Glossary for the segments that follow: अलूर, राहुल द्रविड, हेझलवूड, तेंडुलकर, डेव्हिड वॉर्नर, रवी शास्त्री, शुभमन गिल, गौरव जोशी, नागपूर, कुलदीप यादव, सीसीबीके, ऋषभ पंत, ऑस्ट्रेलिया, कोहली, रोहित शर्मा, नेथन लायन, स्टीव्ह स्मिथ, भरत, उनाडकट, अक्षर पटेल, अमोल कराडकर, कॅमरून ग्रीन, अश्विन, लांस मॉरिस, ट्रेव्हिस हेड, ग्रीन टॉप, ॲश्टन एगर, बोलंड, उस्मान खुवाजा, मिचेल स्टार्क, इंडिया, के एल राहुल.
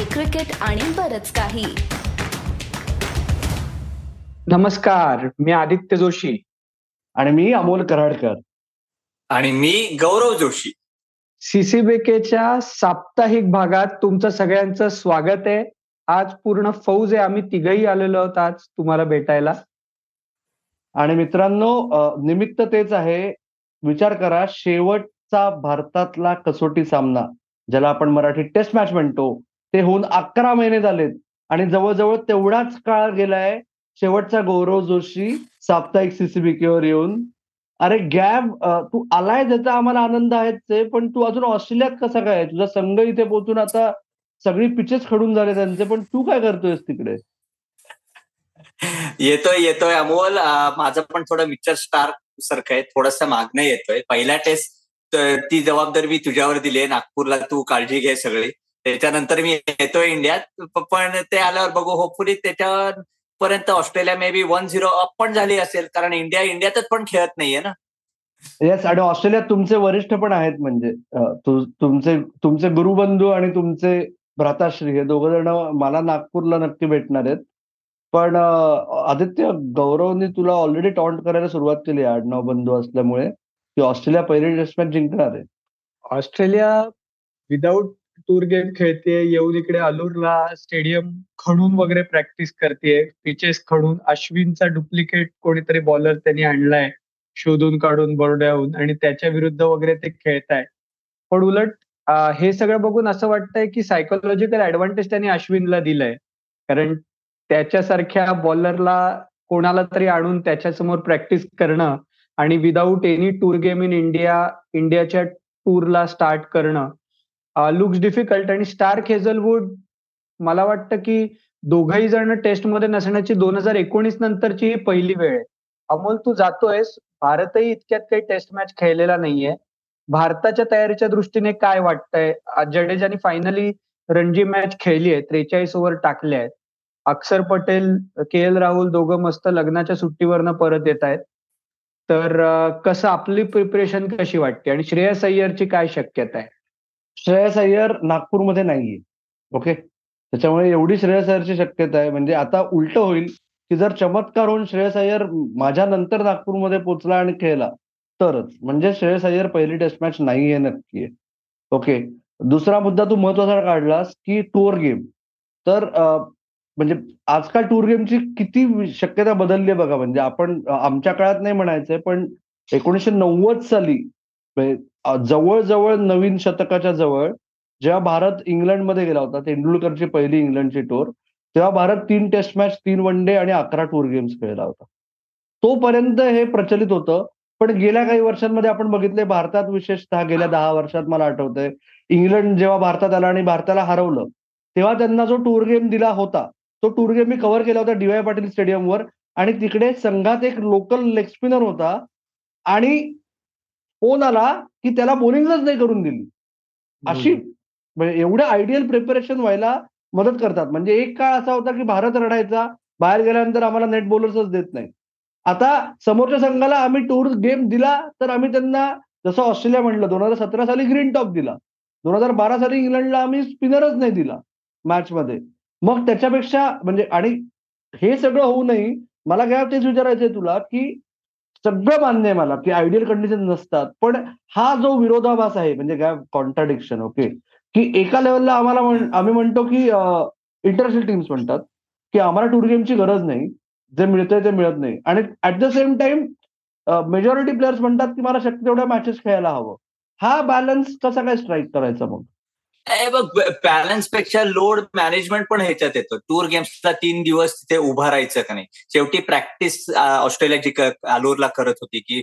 Kabaddi, cricket आणि बरंच काही. नमस्कार, मी आदित्य जोशी. आणि मी अमोल कराडकर. आणि मी गौरव जोशी. सीसीबीकेच्या साप्ताहिक भागात तुमचं सगळ्यांचं स्वागत आहे. आज पूर्ण फौज आहे, आम्ही तिघही आलेलो आहोत आज तुम्हाला भेटायला. आणि मित्रांनो, निमित्त तेच आहे. विचार करा, शेवटचा भारतातला कसोटी सामना, ज्याला आपण मराठी टेस्ट मॅच म्हणतो, ते होऊन 11 महिने झालेत आणि जवळजवळ तेवढाच काळ गेलाय. शेवटचा गौरव जोशी साप्ताहिक सीसीबीकेवर येऊन, अरे गॅब तू आलाय, ज्याचा आम्हाला आनंद आहे, पण तू अजून ऑस्ट्रेलियात कसा काय? तुझा संघ इथे पोहोचून आता सगळी पिचेस खडून झाले त्यांचे, पण तू काय करतोयस तिकडे? येतोय अमोल, माझा पण थोडा मिचेल स्टार्क सारखं आहे, थोडासा मागणं येतोय. पहिला टेस्ट ती जबाबदारी मी तुझ्यावर दिली आहे, नागपूरला तू काळजी घे सगळी. त्याच्यानंतर मी येतोय इंडियात, पण ते आल्यावर बघू. होपफुली त्याच्यापर्यंत ऑस्ट्रेलिया मे बी 1-0 अप पण झाली असेल, कारण इंडिया इंडियातच पण खेळत नाहीये ना. येस, आणि ऑस्ट्रेलियात तुमचे वरिष्ठ पण आहेत, म्हणजे तुमचे गुरुबंधू आणि तुमचे भ्राताश्री, हे दोघ जण मला नागपूरला नक्की भेटणार आहेत. पण आदित्य, गौरवनी तुला ऑलरेडी टॉन्ट करायला सुरुवात केली, 8-9 बंधू असल्यामुळे, की ऑस्ट्रेलिया पहिली टेस्ट मॅच जिंकणार आहे. ऑस्ट्रेलिया विदाऊट टूर गेम खेळतेय, येऊन इकडे अलूरला स्टेडियम खणून वगैरे प्रॅक्टिस करतेय, पिचेस खणून. अश्विनचा डुप्लिकेट कोणीतरी बॉलर त्यांनी आणलाय शोधून काढून बरोड्याहून, आणि त्याच्या विरुद्ध वगैरे ते खेळताय. पण उलट हे सगळं बघून असं वाटतंय की सायकोलॉजिकल ऍडव्हान्टेज त्यांनी अश्विनला दिलाय, कारण त्याच्यासारख्या बॉलरला कोणाला तरी आणून त्याच्यासमोर प्रॅक्टिस करणं आणि without any tour game in इंडिया इंडियाच्या टूरला स्टार्ट करणं लुक्स डिफिकल्ट. आणि स्टार्क हेझलवूड, मला वाटतं की दोघही जण टेस्टमध्ये नसण्याची 2019 नंतरची ही पहिली वेळ आहे. अमोल, तू जातोयस, भारतही इतक्यात काही टेस्ट मॅच खेळलेला नाहीये, भारताच्या तयारीच्या दृष्टीने काय वाटतंय? जडेजाने फायनली रणजी मॅच खेळली आहे, 43 ओव्हर टाकले आहेत. अक्षर पटेल, KL राहुल दोघं मस्त लग्नाच्या सुट्टीवरनं परत येत आहेत. तर कसं आपली प्रिपरेशन कशी वाटते, आणि श्रेयस अय्यरची काय शक्यता आहे? श्रेयस अय्यर नागपूरमध्ये नाहीये, ओके, त्याच्यामुळे एवढी श्रेयस अय्यरची शक्यता आहे. म्हणजे आता उलट होईल की जर चमत्कार होऊन श्रेयस अय्यर माझ्या नंतर नागपूरमध्ये पोचला आणि खेळला तरच, म्हणजे श्रेयस अय्यर पहिली टेस्ट मॅच नाहीये नक्की. ओके, दुसरा मुद्दा तू महत्वाचा काढलास की टूर गेम. तर म्हणजे आजकाल टूर गेमची किती शक्यता बदलली आहे बघा. म्हणजे आपण आमच्या काळात नाही म्हणायचंय, पण 1990 साली जवळजवळ नवीन शतकाच्या जवळ जेव्हा भारत इंग्लंडमध्ये गेला होता, तेंडुलकरची पहिली इंग्लंडची टूर, तेव्हा भारत 3 टेस्ट मॅच, 3 वनडे आणि 11 टूर गेम्स खेळला होता. तोपर्यंत हे प्रचलित होतं. पण गेल्या काही वर्षांमध्ये आपण बघितले, भारतात विशेषतः गेल्या 10 वर्षात मला आठवतंय, इंग्लंड जेव्हा भारतात आला आणि भारताला हरवलं, तेव्हा त्यांना जो टूर गेम दिला होता, तो टूर गेम मी कव्हर केला होता DY पाटील स्टेडियमवर. आणि तिकडे संघात एक लोकल लेग स्पिनर होता आणि फोन आला की त्याला बॉलिंगच नाही करून दिली. अशी एवढं आयडियल प्रिपरेशन व्हायला मदत करतात. म्हणजे एक काळ असा होता की भारत रडायचा, बाहेर गेल्यानंतर आम्हाला नेट बॉलर्सच देत नाही. आता समोरच्या संघाला आम्ही टूर गेम दिला तर आम्ही त्यांना, जसं ऑस्ट्रेलिया म्हटलं, 2017 साली ग्रीन टॉप दिला, 2012 साली इंग्लंडला आम्ही स्पिनरच नाही दिला मॅच मध्ये. मग त्याच्यापेक्षा म्हणजे, आणि हे सगळं होऊ नये, मला काय तेच विचारायचंय तुला, की सगळं मान्य आहे मला की आयडियल कंडिशन नसतात, पण हा जो विरोधाभास आहे, म्हणजे काय कॉन्ट्राडिक्शन, ओके, की एका लेवलला आम्हाला आम्ही म्हणतो की इंटरनॅशनल टीम्स म्हणतात की आम्हाला टूर गेमची गरज नाही, जे मिळतंय ते मिळत नाही, आणि at the same time majority players म्हणतात की मला शक्य तेवढ्या मॅचेस खेळायला हवं. हा बॅलन्स कसा काय स्ट्राईक करायचा? मग बघ, बॅलन्स पेक्षा लोड मॅनेजमेंट पण ह्याच्यात येतो. टूर गेम्सला 3 दिवस तिथे उभा राहायचं का नाही? शेवटी प्रॅक्टिस ऑस्ट्रेलिया जी आलोरला करत होती, की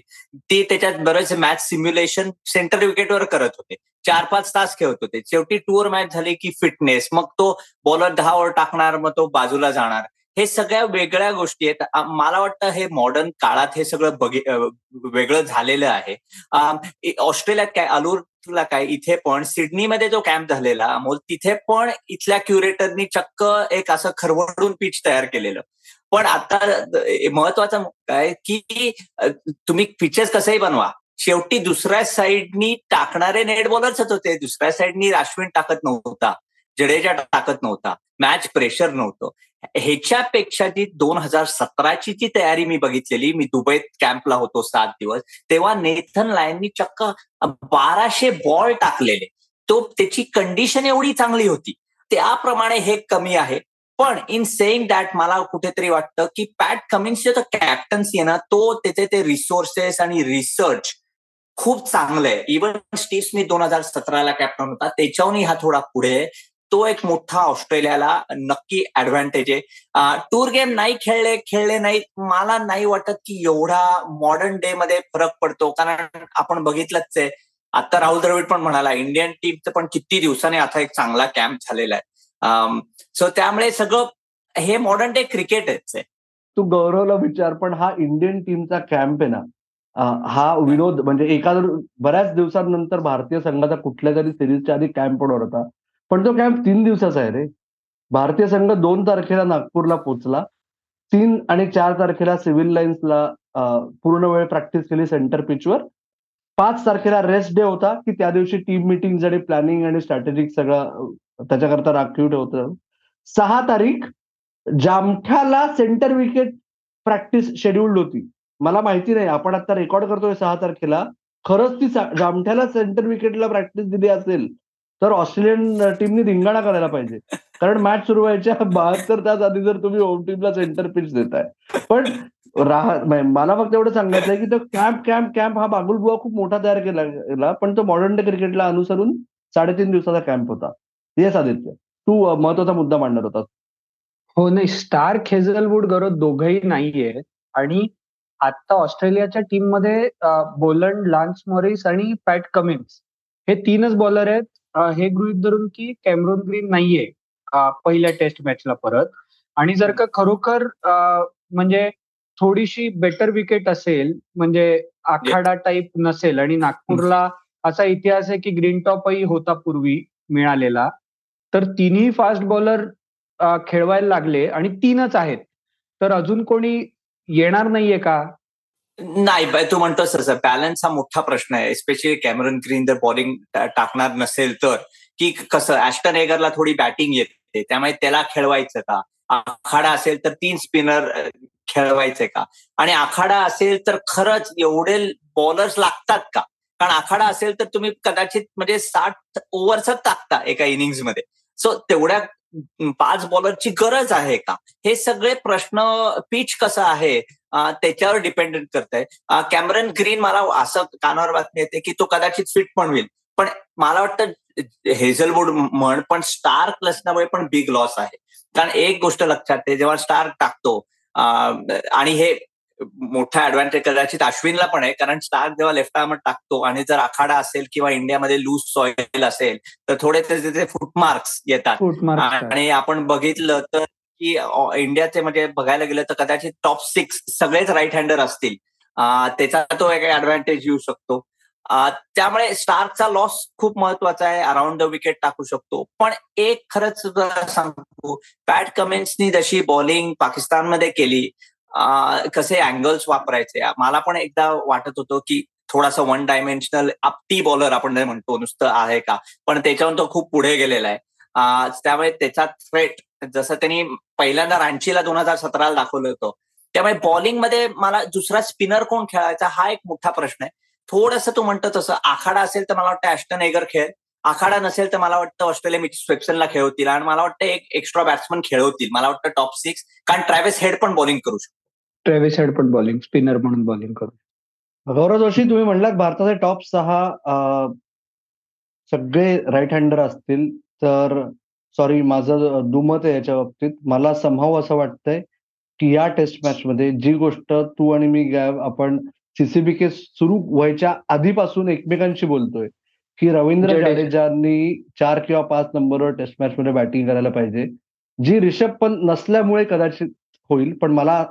ती त्याच्यात बरेच मॅच सिम्युलेशन सेंटर विकेटवर करत होते, 4-5 तास खेळत होते. शेवटी टूर मॅच झाली की फिटनेस, मग तो बॉलर 10 ओव्हर टाकणार, मग तो बाजूला जाणार, हे सगळ्या वेगळ्या गोष्टी आहेत. मला वाटतं हे मॉडर्न काळात हे सगळं वेगळं झालेलं आहे. ऑस्ट्रेलियात काय, अलूरला काय, इथे पण सिडनीमध्ये जो कॅम्प झालेला अमोल, तिथे पण इथल्या क्युरेटरनी चक्क एक असं खरवडून पिच तयार केलेलं. पण आता महत्वाचं काय, की तुम्ही पिचेस कसंही बनवा, शेवटी दुसऱ्या साईडनी टाकणारे नेट बॉलर्सच होते, दुसऱ्या साईडनी अश्विन टाकत नव्हता. जडेजा टाकत नव्हता, मॅच प्रेशर नव्हतं. ह्याच्यापेक्षा जी 2017 जी तयारी मी बघितलेली, मी दुबईत कॅम्पला होतो 7 दिवस, तेव्हा नेथन लायननी चक्क 1200 बॉल टाकलेले. तो त्याची कंडिशन एवढी चांगली होती, त्याप्रमाणे हे कमी आहे. पण इन सेईंग दॅट मला कुठेतरी वाटतं की पॅट कमिन्सची जो कॅप्टन्सी आहे ना, तो त्याचे ते रिसोर्सेस आणि रिसर्च खूप चांगलं आहे. इव्हन स्टीव्ह स्मिथ 2017 कॅप्टन होता, त्याच्याहूनही हा थोडा पुढे आहे. तो एक मोठा ऑस्ट्रेलियाला नक्की ऍडव्हान्टेज आहे. टूर गेम नाही खेळले नाही, मला नाही वाटत की एवढा मॉडर्न डे मध्ये फरक पडतो, कारण आपण बघितलंच आहे. आता राहुल द्रविड पण म्हणाला इंडियन टीमचं पण किती दिवसाने आता एक चांगला कॅम्प झालेला आहे. सो त्यामुळे सगळं हे मॉडर्न डे क्रिकेटच आहे. तू गौरवला विचार, पण हा इंडियन टीमचा कॅम्प आहे ना, हा विनोद म्हणजे एका बऱ्याच दिवसांनंतर भारतीय संघाचा कुठल्या तरी सिरीजच्या आधी कॅम्प होणार होता, पण तो कॅम्प 3 दिवसाचा आहे रे. भारतीय संघ 2 तारखेला नागपूरला पोहोचला, 3 आणि 4 तारखेला सिव्हिल लाईन्सला पूर्ण वेळ प्रॅक्टिस केली सेंटर पिचवर. 5 तारखेला रेस्ट डे होता, की त्या दिवशी टीम मिटिंग आणि प्लॅनिंग आणि स्ट्रॅटेजिक सगळं त्याच्याकरता राखीव ठेवतं. 6 तारीख जामठ्याला सेंटर विकेट प्रॅक्टिस शेड्यूल्ड होती. मला माहिती नाही, आपण आता रेकॉर्ड करतोय 6 तारखेला, खरंच ती जामठ्याला सेंटर विकेटला प्रॅक्टिस दिली असेल तर ऑस्ट्रेलियन टीमनी धिंगाणा करायला पाहिजे, कारण मॅच सुरू व्हायच्या 72 तास आधी जर तुम्ही होम टीमला सेंटर पिच देताय. पण मला फक्त एवढं सांगायचं आहे की तो कॅम्प हा बागुलबुवा खूप मोठा तयार केला गेला, पण तो मॉडर्न डे क्रिकेटला अनुसरून 3.5 दिवसाचा कॅम्प होता. येस आदित्य, तू महत्वाचा मुद्दा मांडणार होता. हो नाही, स्टार्क हेझलवूड गौरव दोघही नाहीये, आणि आता ऑस्ट्रेलियाच्या टीम मध्ये बोलंड, लांस मॉरिस आणि पैट कमिन्स हे 3च बॉलर आहेत. हे गृहीत धरून की कॅमरून ग्रीन नाहीये पहिल्या टेस्ट मॅचला परत, आणि जर का खरोखर म्हणजे थोडीशी बेटर विकेट असेल, म्हणजे आखाडा टाईप नसेल, आणि नागपूरला असा इतिहास आहे की ग्रीन टॉपही होता पूर्वी मिळालेला, तर 3ही फास्ट बॉलर खेळवायला लागले आणि 3च आहेत, तर अजून कोणी येणार नाहीये का? नाही, तू म्हणतोस तसं बॅलन्स हा मोठा प्रश्न आहे, एस्पेशली कॅमरन ग्रीन जर बॉलिंग टाकणार नसेल तर, की कसं ॲश्टन एगरला थोडी बॅटिंग येते त्यामुळे त्याला खेळवायचं का, आखाडा असेल तर 3 स्पिनर खेळवायचे का, आणि आखाडा असेल तर खरंच एवढे बॉलर्स लागतात का? कारण आखाडा असेल तर तुम्ही कदाचित म्हणजे 60 ओव्हर्सच टाकता एका इनिंगमध्ये, सो तेवढ्या 5 बॉलरची गरज आहे का? हे सगळे प्रश्न पिच कसं आहे त्याच्यावर डिपेंडेंट करत आहे. कॅमरन ग्रीन मला असं कानावर बातमी येते की तो कदाचित फिट पण होईल, पण मला वाटतं हेझलवूड म्हण पण स्टार्क नसल्यामुळे पण बिग लॉस आहे. कारण एक गोष्ट लक्षात आहे, जेव्हा स्टार्क टाकतो, आणि हे मोठा ऍडव्हान्टेज कदाचित अश्विनला पण आहे, कारण स्टार्क जेव्हा लेफ्ट आर्म टाकतो आणि जर आखाडा असेल किंवा इंडियामध्ये लूज सॉइल असेल तर थोडे त्याचे फुटमार्क्स येतात. आणि आपण बघितलं तर की इंडियाचे म्हणजे बघायला गेलं तर कदाचित टॉप 6 सगळेच राईट हँडर असतील, त्याचा तो एक ऍडव्हान्टेज येऊ शकतो. त्यामुळे स्टार्कचा लॉस खूप महत्वाचा आहे, अराउंड द विकेट टाकू शकतो. पण एक खरंच सांगतो, पॅट कमिन्सनी जशी बॉलिंग पाकिस्तानमध्ये केली, कसे अँगल्स वापरायचे, मला पण एकदा वाटत होतं की थोडासा 1 डायमेन्शनल आपटी बॉलर आपण म्हणतो नुसतं आहे का, पण त्याच्याहून तो खूप पुढे गेलेला आहे. त्यामुळे त्याचा थ्रेट जसं त्यांनी पहिल्यांदा रांचीला 2017 दाखवलं होतं, त्यामुळे बॉलिंगमध्ये मला दुसरा स्पिनर कोण खेळायचा हा एक मोठा प्रश्न आहे. थोडंसं तू म्हणतं तसं आखाडा असेल तर मला वाटतं ॲश्टन एगर खेळ, आखाडा नसेल तर मला वाटतं ऑस्ट्रेलिया मिचेल स्टार्कला खेळवतील, आणि मला वाटतं एक एक्स्ट्रा बॅट्समन खेळवतील, मला वाटतं टॉप 6, कारण ट्रेव्हिस हेड पण बॉलिंग करू शकतो. ट्रेव्हिस हेड पण बॉलिंग स्पिनर म्हणून बॉलिंग करू. गौरव जोशी, तुम्ही म्हणलात भारताचे टॉप 6 सगळे राईट हँडर असतील तर, सॉरी माझं दुमत आहे याच्या बाबतीत. मला समहाव असं वाटतंय की या टेस्ट मॅचमध्ये जी गोष्ट तू आणि मी गायब आपण सीसीबीके सुरू व्हायच्या आधीपासून एकमेकांशी बोलतोय, की रवींद्र जडेजांनी 4 किंवा 5 नंबरवर टेस्ट मॅचमध्ये बॅटिंग करायला पाहिजे, जी ऋषभ पंत नसल्यामुळे कदाचित होईल. पण मला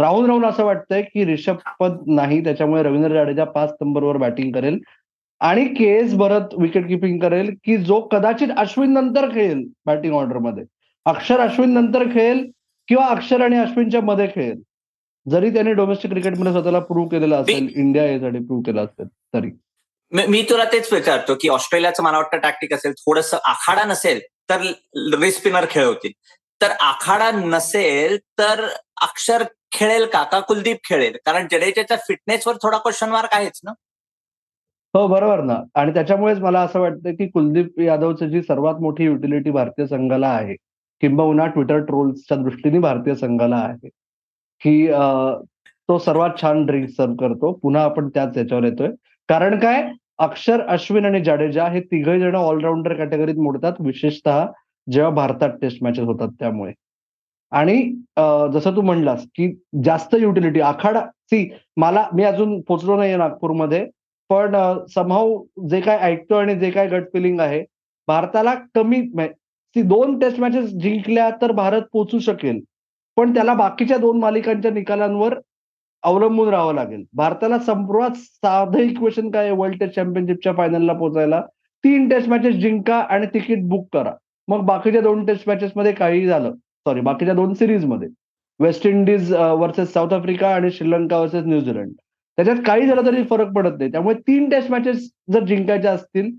राहून असं वाटतंय की ऋषभ पंत नाही, त्याच्यामुळे रवींद्र जडेजा 5 नंबरवर बॅटिंग करेल आणि भरत विकेट किपिंग करेल, की जो कदाचित अश्विन नंतर खेळेल बॅटिंग ऑर्डरमध्ये. अक्षर अश्विन नंतर खेळेल किंवा अक्षर आणि अश्विनच्या मध्ये खेळेल, जरी त्याने डोमेस्टिक क्रिकेटमध्ये स्वतःला प्रूव्ह केलेला असेल, इंडिया यासाठी प्रूव्ह केला असेल तरी. मी तुला तेच विचारतो की ऑस्ट्रेलियाचं मला वाटतं टॅक्टिक असेल, थोडंसं आखाडा नसेल तर रिस्ट स्पिनर खेळ होतील. तर आखाडा नसेल तर अक्षर खेळेल का कुलदीप खेळेल, कारण जडेजाच्या फिटनेसवर थोडा क्वेश्चन मार्क आहेच ना. हो बरोबर ना, आणि त्याच्यामुळेच मला असं वाटतं की कुलदीप यादवची जी सर्वात मोठी युटिलिटी भारतीय संघाला आहे किंबहुना ट्विटर ट्रोल्सच्या दृष्टीने भारतीय संघाला आहे की तो सर्वात छान ड्रिंक सर्व करतो. पुन्हा आपण त्याच याच्यावर येतोय, कारण काय अक्षर, अश्विन आणि जडेजा हे तिघही जण ऑलराऊंडर कॅटेगरीत मोडतात, विशेषतः जेव्हा भारतात टेस्ट मॅचेस होतात त्यामुळे. आणि जसं तू म्हणलास की जास्त युटिलिटी आखाडा, मी अजून पोचलो नाहीये नागपूरमध्ये, पण समहाऊ जे काय ऐकतो आणि जे काय गट फिलिंग आहे, भारताला कमी 2 टेस्ट मॅचेस जिंकल्या तर भारत पोचू शकेल, पण त्याला बाकीच्या 2 मालिकांच्या निकालांवर अवलंबून राहावं लागेल. भारताला संपूर्णात साधं इक्वेशन काय, वर्ल्ड टेस्ट चॅम्पियनशिपच्या फायनलला पोहोचायला 3 टेस्ट मॅचेस जिंका आणि तिकीट बुक करा, मग बाकीच्या 2 टेस्ट मॅचेसमध्ये काहीही झालं, बाकीच्या 2 सिरीजमध्ये West Indies versus South Africa आणि श्रीलंका वर्सेस न्यूझीलंड, त्याच्यात काही झालं तरी फरक पडत नाही. त्यामुळे 3 टेस्ट मॅचेस जर जिंकायच्या असतील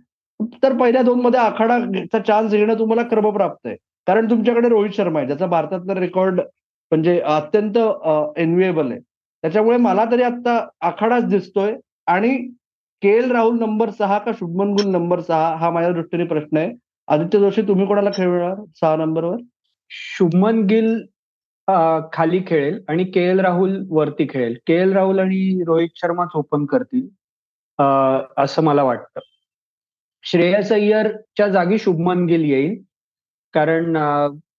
तर पहिल्या 2 मध्ये आखाडाचा चान्स घेणं तुम्हाला क्रमप्राप्त आहे, कारण तुमच्याकडे रोहित शर्मा आहे ज्याचा भारतातला रेकॉर्ड म्हणजे अत्यंत एन्व्हिएबल आहे. त्याच्यामुळे मला तरी आता आखाडाच दिसतोय. आणि के एल राहुल नंबर 6 का शुभमन गिल नंबर 6 हा माझ्या दृष्टीने प्रश्न आहे. आदित्य जोशी, तुम्ही कोणाला खेळणार 6 नंबरवर? शुभमन गिल खाली खेळेल आणि के एल राहुल वरती खेळेल. के एल राहुल आणि रोहित शर्माच ओपन करतील असं मला वाटतं. श्रेयस अय्यरच्या जागी शुभमन गिल येईल, कारण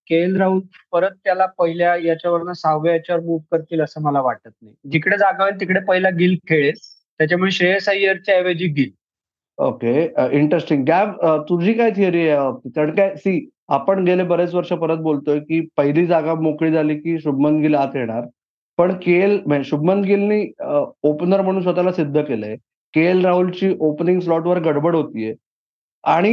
के एल राहुल परत त्याला पहिल्या याच्यावरनं 6व्या याच्यावर मूव्ह करतील असं मला वाटत नाही. जिकडे जागा होईल तिकडे पहिला गिल खेळेल, त्याच्यामुळे श्रेयस अय्यरच्या ऐवजी गिल. Okay, interesting. गॅब, तुझी काय थिअरी आहे? कारण काय आपण गेले बरेच वर्ष परत बोलतोय की पहिली जागा मोकळी झाली की शुभमन गिल आत येणार, पण शुभमन गिलनी ओपनर म्हणून स्वतःला सिद्ध केलंय. के एल राहुलची ओपनिंग स्लॉटवर गडबड होतीये आणि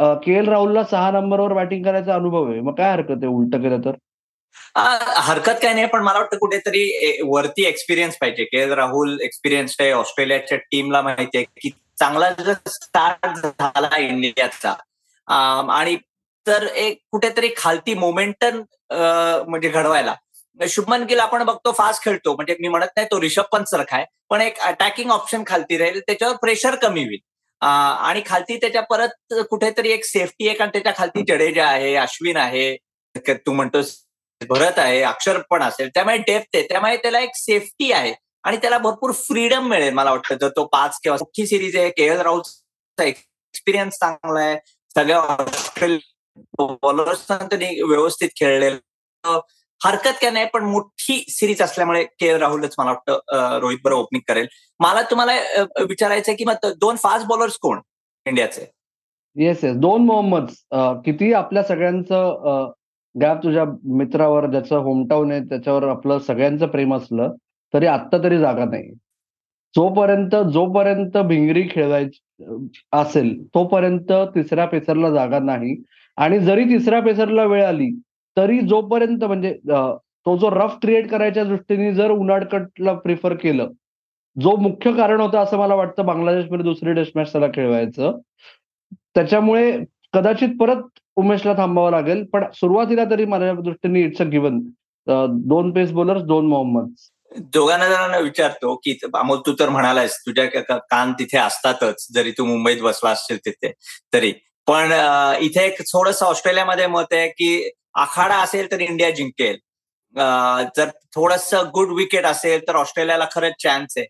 के एल राहुलला 6 नंबरवर बॅटिंग करायचा अनुभव आहे, मग काय हरकत आहे उलट केलं तर? हरकत काय नाही, पण मला वाटतं कुठेतरी वरती एक्सपिरियन्स पाहिजे. के एल राहुल एक्सपिरियन्स्ड आहे, ऑस्ट्रेलियाच्या टीमला माहिती आहे की चांगला जर स्टार्ट झाला इंडियाचा, आणि तर एक कुठेतरी खालती मोमेंटम म्हणजे घडवायला. शुभमन गिल आपण बघतो फास्ट खेळतो, म्हणजे मी म्हणत नाही तो ऋषभ पंत सारखा आहे, पण एक अटॅकिंग ऑप्शन खालती राहील, त्याच्यावर प्रेशर कमी होईल आणि खालती त्याच्या परत कुठेतरी एक सेफ्टी आहे, कारण त्याच्या खालती जडेजा आहे, अश्विन आहे, तू म्हणतोस भरत आहे, अक्षर पण असेल, त्यामुळे डेप्थ आहे, त्यामुळे त्याला एक सेफ्टी आहे आणि त्याला भरपूर फ्रीडम मिळेल मला वाटतं जर तो 5 किंवा मोठी सिरीज आहे. के एल राहुलचा एक्सपिरियन्स चांगला आहे, सगळ्या ऑस्ट्रेलिया बॉलर्स व्यवस्थित खेळलेलं, हरकत काय नाही. पण मोठी सिरीज असल्यामुळे के एल राहुलच मला वाटतं रोहित बरोबर ओपनिंग करेल. मला तुम्हाला विचारायचं की मग 2 फास्ट बॉलर्स कोण इंडियाचे? येस येस, 2 मोहम्मद किती आपल्या सगळ्यांचं, गॅप तुझ्या मित्रावर ज्याचं होमटाऊन आहे त्याच्यावर आपलं सगळ्यांचं प्रेम असलं तरी आत्ता तरी जागा नाही. जोपर्यंत भिंगरी खेळवायची असेल तोपर्यंत तिसऱ्या पेसरला जागा नाही, आणि जरी तिसऱ्या पेसरला वेळ आली तरी जोपर्यंत म्हणजे तो जो रफ क्रिएट करायच्या दृष्टीने जर उनाडकटला प्रिफर केलं, जो मुख्य कारण होतं असं मला वाटतं बांगलादेशमध्ये दुसरी टेस्ट मॅच त्याला खेळवायचं, त्याच्यामुळे कदाचित परत उमेशला थांबावं लागेल. पण सुरुवातीला तरी माझ्या दृष्टीने it's a given, 2 pace bowlers, 2 Mohammed. दोघांना जणांना विचारतो की अमोल, तू तर म्हणालास तुझ्या कान तिथे असतातच जरी तू मुंबईत बसला असशील तिथे तरी, पण इथे एक थोडंसं ऑस्ट्रेलियामध्ये मत आहे की आखाडा असेल तर इंडिया जिंकेल, जर थोडंसं गुड विकेट असेल तर ऑस्ट्रेलियाला खरंच चान्स आहे.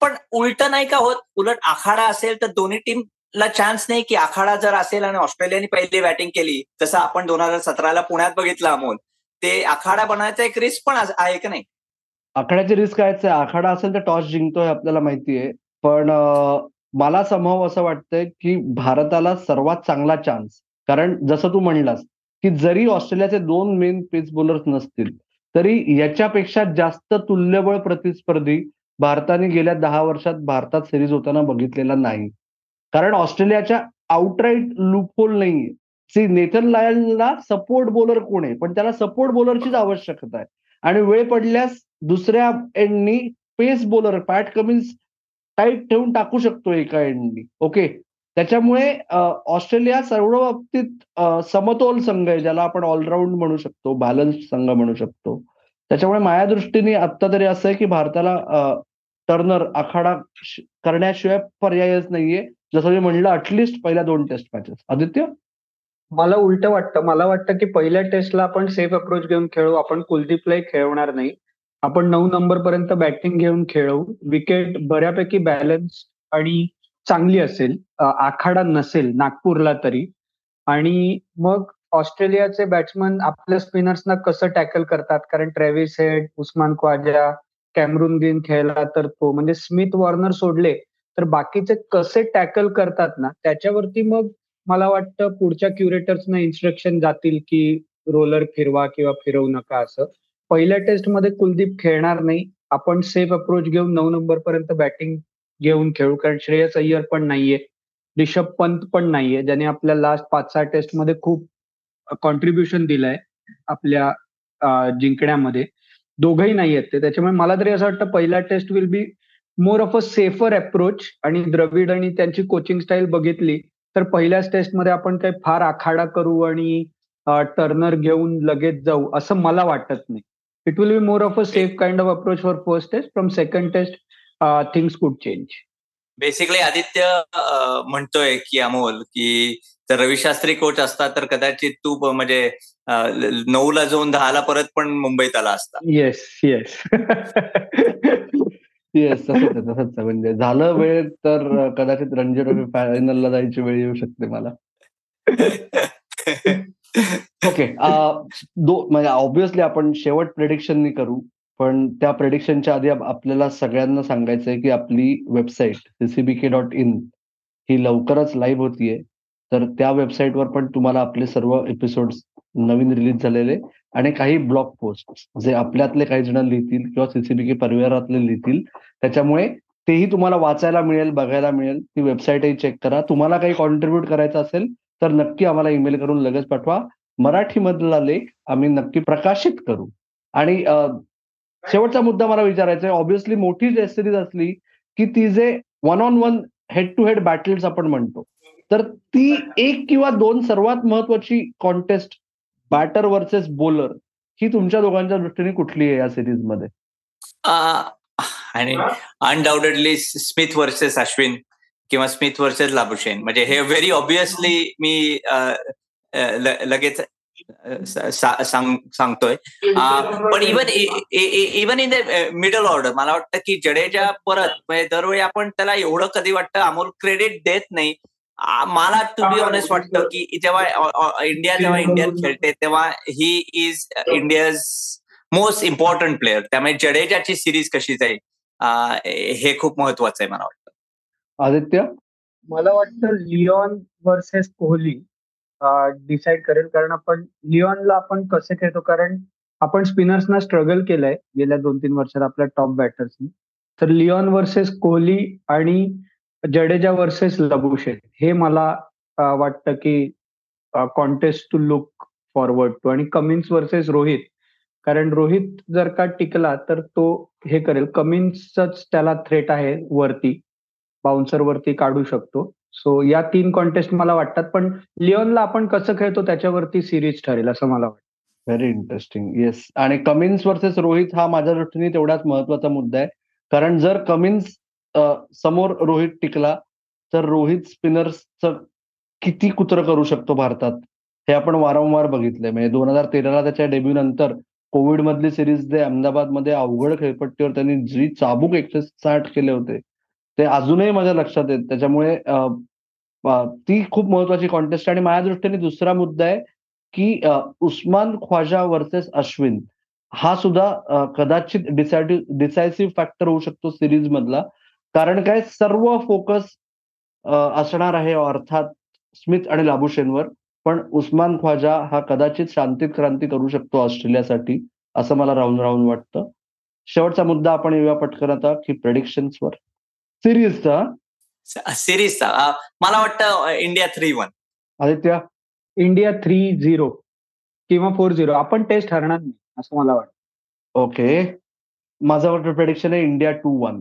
पण उलट नाही का होत, उलट आखाडा असेल तर दोन्ही टीमला चान्स नाही की आखाडा जर असेल आणि ऑस्ट्रेलियाने पहिली बॅटिंग केली, जसं आपण 2017 पुण्यात बघितलं अमोल, ते आखाडा बनवायचा एक रिस्क पण आहे का नाही? आखाड्याची रिस्क आहेच आहे, आखाडा असेल तर टॉस जिंकतोय आपल्याला माहिती आहे, पण मला समभाव असं वाटतंय की भारताला सर्वात चांगला चान्स, कारण जसं तू म्हणलास की जरी ऑस्ट्रेलियाचे 2 मेन पेस बॉलर्स नसतील तरी याच्यापेक्षा जास्त तुल्यबळ प्रतिस्पर्धी भारताने गेल्या 10 वर्षात भारतात सिरीज होताना बघितलेला नाही, कारण ऑस्ट्रेलियाच्या आउटराईट लूपहोल नाहीये. नेथन लायनला सपोर्ट बॉलर कोण आहे, पण त्याला सपोर्ट बॉलरचीच आवश्यकता आहे, आणि वेळ पडल्यास दुसऱ्या एंडनी pace bowler Pat Cummins tight ठेवून टाकू शकतो एका एंडनी. ओके, त्याच्यामुळे ऑस्ट्रेलिया सर्व बाबतीत समतोल संघ आहे, ज्याला आपण ऑलराऊंड म्हणू शकतो, बॅलन्स्ड संघ म्हणू शकतो. त्याच्यामुळे माझ्या दृष्टीने आत्ता तरी असं आहे की भारताला टर्नर आखाडा करण्याशिवाय पर्यायच नाहीये. जसं मी म्हणलं, अटलिस्ट पहिल्या 2 टेस्ट मॅचेस. आदित्य, मला उलट वाटतं. मला वाटतं की पहिल्या टेस्टला आपण सेफ अप्रोच घेऊन खेळू. आपण कुलदीपलाही खेळवणार नाही. आपण 9 नंबर पर्यंत बॅटिंग घेऊन खेळवू. विकेट बऱ्यापैकी बॅलन्स आणि चांगली असेल, आखाडा नसेल नागपूरला तरी. आणि मग ऑस्ट्रेलियाचे बॅट्समन आपल्या स्पिनर्सना कसं टॅकल करतात, कारण ट्रेव्हिस हेड, उस्मान खुवाजा, कॅमरून ग्रीन खेळला तर तो, म्हणजे स्मिथ वॉर्नर सोडले तर बाकीचे कसे टॅकल करतात ना, त्याच्यावरती मग मला वाटतं पुढच्या क्युरेटर्सना इन्स्ट्रक्शन जातील की रोलर फिरवा किंवा फिरवू नका. असं पहिल्या टेस्टमध्ये कुलदीप खेळणार नाही. आपण सेफ अप्रोच घेऊन 9 नंबर पर्यंत बॅटिंग घेऊन खेळू, कारण श्रेयस अय्यर पण नाहीये, ऋषभ पंत पण नाहीये, ज्याने आपल्या लास्ट 5-6 टेस्टमध्ये खूप कॉन्ट्रीब्युशन दिलंय आपल्या जिंकण्यामध्ये. दोघंही नाहीयेत ते. त्याच्यामुळे मला तरी असं वाटतं पहिला test will be more of a safer approach. आणि द्रविड आणि त्यांची कोचिंग स्टाईल बघितली तर पहिल्याच टेस्टमध्ये आपण काही फार आखाडा करू आणि टर्नर घेऊन लगेच जाऊ असं मला वाटत नाही. It will be more of a safe kind of approach for first test. From second test things could change. Basically Aditya म्हणतोय की अमोल, की तर रविशास्त्री कोच असता तर कदाचित तू म्हणजे 9 जाऊन 10 परत पण मुंबईत आला असता. येस येस येस, तसंच. म्हणजे झालं वेळ तर कदाचित रणजी ट्रॉफी फायनलला जायची वेळ येऊ शकते मला. ओके, म्हणजे ऑब्व्हियसली आपण शेवट प्रेडिक्शननी करू, पण त्या प्रेडिक्शनच्या आधी आपल्याला सगळ्यांना सांगायचंय की आपली वेबसाईट ccbk.in ही लवकरच लाईव्ह होतीये. तर त्या वेबसाईटवर पण तुम्हाला आपले सर्व एपिसोड्स नवीन रिलीज झालेले आणि काही ब्लॉग पोस्ट जे आपल्यातले काही जण लिहितील किंवा सीसीबीके परिवारातले लिहितील, त्याच्यामुळे तेही तुम्हाला वाचायला मिळेल, बघायला मिळेल. ती वेबसाईटही चेक करा. तुम्हाला काही कॉन्ट्रीब्यूट करायचं असेल तर नक्की आम्हाला ईमेल करून लगेच पाठवा. मराठीमधला लेख आम्ही नक्की प्रकाशित करू. आणि शेवटचा मुद्दा मला विचारायचा आहे. ऑब्व्हियसली मोठी टेस्ट सिरीज असली की ती जे 1-on-1 हेड-to-हेड बॅटल्स आपण म्हणतो, तर ती 1 किंवा 2 सर्वात महत्वाची कॉन्टेस्ट, बॅटर वर्सेस बॉलर, ही तुमच्या दोघांच्या दृष्टीने कुठली आहे या सिरीज मध्ये? आणि अनडाऊटेडली स्मिथ वर्सेस अश्विन किंवा स्मिथ वर्सेस लाभुशेन, म्हणजे हे व्हेरी ऑब्व्हियसली मी लगेच सांगतोय. पण even in the middle order मला वाटतं की जडेजा परत, म्हणजे दरवेळी आपण त्याला एवढं कधी वाटतं अमोल क्रेडिट देत नाही. मला टू बी ऑनेस्ट वाटतं की जेव्हा इंडिया खेळते तेव्हा he is India's most important player. त्यामुळे जडेजाची सिरीज कशी जाईल हे खूप महत्वाचं आहे मला वाटतं. आदित्य, मला वाटतं लियोन वर्सेस कोहली डिसाईड करेल, कारण आपण लिओनला आपण कसे खेळतो, कारण आपण स्पिनर्सना स्ट्रगल केलंय गेल्या 2-3 वर्षात आपल्या टॉप बॅटर्सनी. तर लिओन वर्सेस कोहली आणि जडेजा वर्सेस लाबुशेन हे मला वाटतं की contest to look forward to. आणि कमिन्स वर्सेस रोहित, कारण रोहित जर का टिकला तर तो हे करेल. कमिन्सच त्याला थ्रेट आहे वरती, बाउन्सर वरती काढू शकतो. सो या 3 कॉन्टेस्ट मला वाटतात, पण लिओनला आपण कसं खेळतो त्याच्यावरती सिरीज ठरेल असं मला वाटतं. Very interesting. येस, आणि कमिन्स वर्सेस रोहित हा माझ्या दृष्टीने तेवढाच महत्वाचा मुद्दा आहे, कारण जर कमिन्स समोर रोहित टिकला तर रोहित स्पिनर्सचं किती कुत्र करू शकतो भारतात, हे आपण वारंवार बघितलंय. म्हणजे 2013 त्याच्या डेब्यू नंतर कोविड मधली सिरीज जे अहमदाबादमध्ये अवघड खेळपट्टीवर त्यांनी जी चाबूक 160 केले होते ते अजूनही माझ्या लक्षात येत. त्याच्यामुळे ती खूप महत्वाची कॉन्टेस्ट. आणि माझ्या दृष्टीने दुसरा मुद्दा आहे की उस्मान ख्वाजा वर्सेस अश्विन हा सुद्धा कदाचित डिसायसिव्ह फॅक्टर होऊ शकतो सिरीज मधला, कारण काय सर्व फोकस असणार आहे अर्थात स्मिथ आणि लाबुशेनवर, पण उस्मान ख्वाजा हा कदाचित शांतीत क्रांती करू शकतो ऑस्ट्रेलियासाठी असं मला राहून वाटतं. शेवटचा मुद्दा आपण येऊया पटकन आता की प्रेडिक्शन्सवर सिरीजचा. मला वाटतं इंडिया 3-1. आदित्य, इंडिया 3-0 किंवा 4-0. आपण टेस्ट हरणार नाही असं मला वाटतं. ओके, माझं प्रेडिक्शन आहे इंडिया 2-1.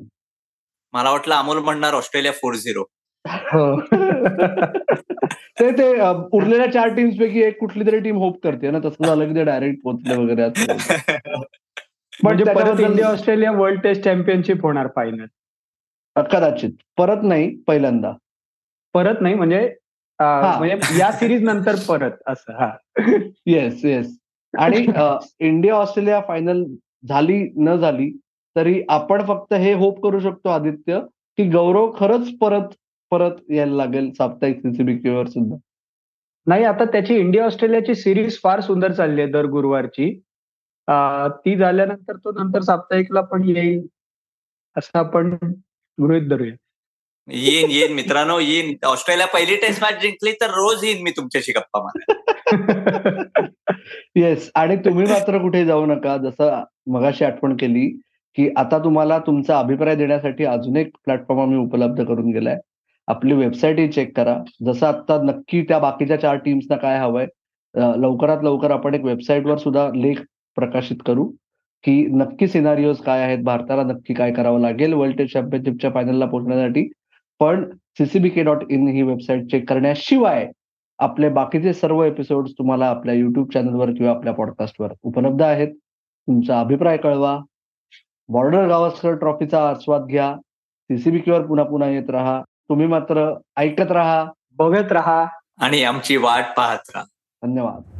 मला वाटलं अमोल म्हणणार ऑस्ट्रेलिया 4-0. ते उरलेल्या 4 टीम्स पैकी एक कुठली तरी टीम होप करते ना, तसं झालं की ते डायरेक्ट पोहोचले वगैरे. म्हणजे परत इंडिया ऑस्ट्रेलिया world taste championship होणार फायनल कदाचित, परत नाही पहिल्यांदा, परत नाही म्हणजे या सिरीज नंतर परत असं. हा येस येस. आणि इंडिया ऑस्ट्रेलिया फायनल झाली न झाली तरी आपण फक्त हे होप करू शकतो आदित्य की गौरव खरंच परत परत यायला लागेल साप्ताहिक सीसीबीके वर सुद्धा. नाही आता त्याची इंडिया ऑस्ट्रेलियाची सिरीज फार सुंदर चालली आहे दर गुरुवारची, ती झाल्यानंतर तो नंतर साप्ताहिकला पण येईल असं आपण गृहीत धरूया. येईन मित्रांनो, येईन. ऑस्ट्रेलिया पहिली टेस्ट मॅच जिंकली तर रोज येईन मी तुमच्याशी गप्पा मारायला. येस. आणि तुम्ही मात्र कुठे जाऊ नका, जसं मगाशी आठवण केली की आता तुम्हाला तुमचा अभिप्राय देण्यासाठी अजून एक प्लॅटफॉर्म आम्ही उपलब्ध करून गेलाय. आपली वेबसाईटही चेक करा, जसं आता नक्की त्या बाकीच्या 4 टीम्सना काय हवंय लवकरात लवकर आपण एक वेबसाईटवर सुद्धा लेख प्रकाशित करू की नक्की सिनारिओज काय आहेत, भारताला नक्की काय करावं लागेल वर्ल्ड टेस्ट चॅम्पियनशिपच्या फायनलला पोहोचण्यासाठी. पण ccbk.in ही वेबसाईट चेक करण्याशिवाय आपले बाकीचे सर्व एपिसोड्स तुम्हाला आपल्या युट्यूब चॅनलवर किंवा आपल्या पॉडकास्टवर उपलब्ध आहेत. तुमचा अभिप्राय कळवा, बॉर्डर गावस्कर ट्रॉफीचा आस्वाद घ्या, ccbk वर पुन्हा पुन्हा येत राहा. तुम्ही मात्र ऐकत राहा, बघत राहा आणि आमची वाट पाहत राहा. धन्यवाद.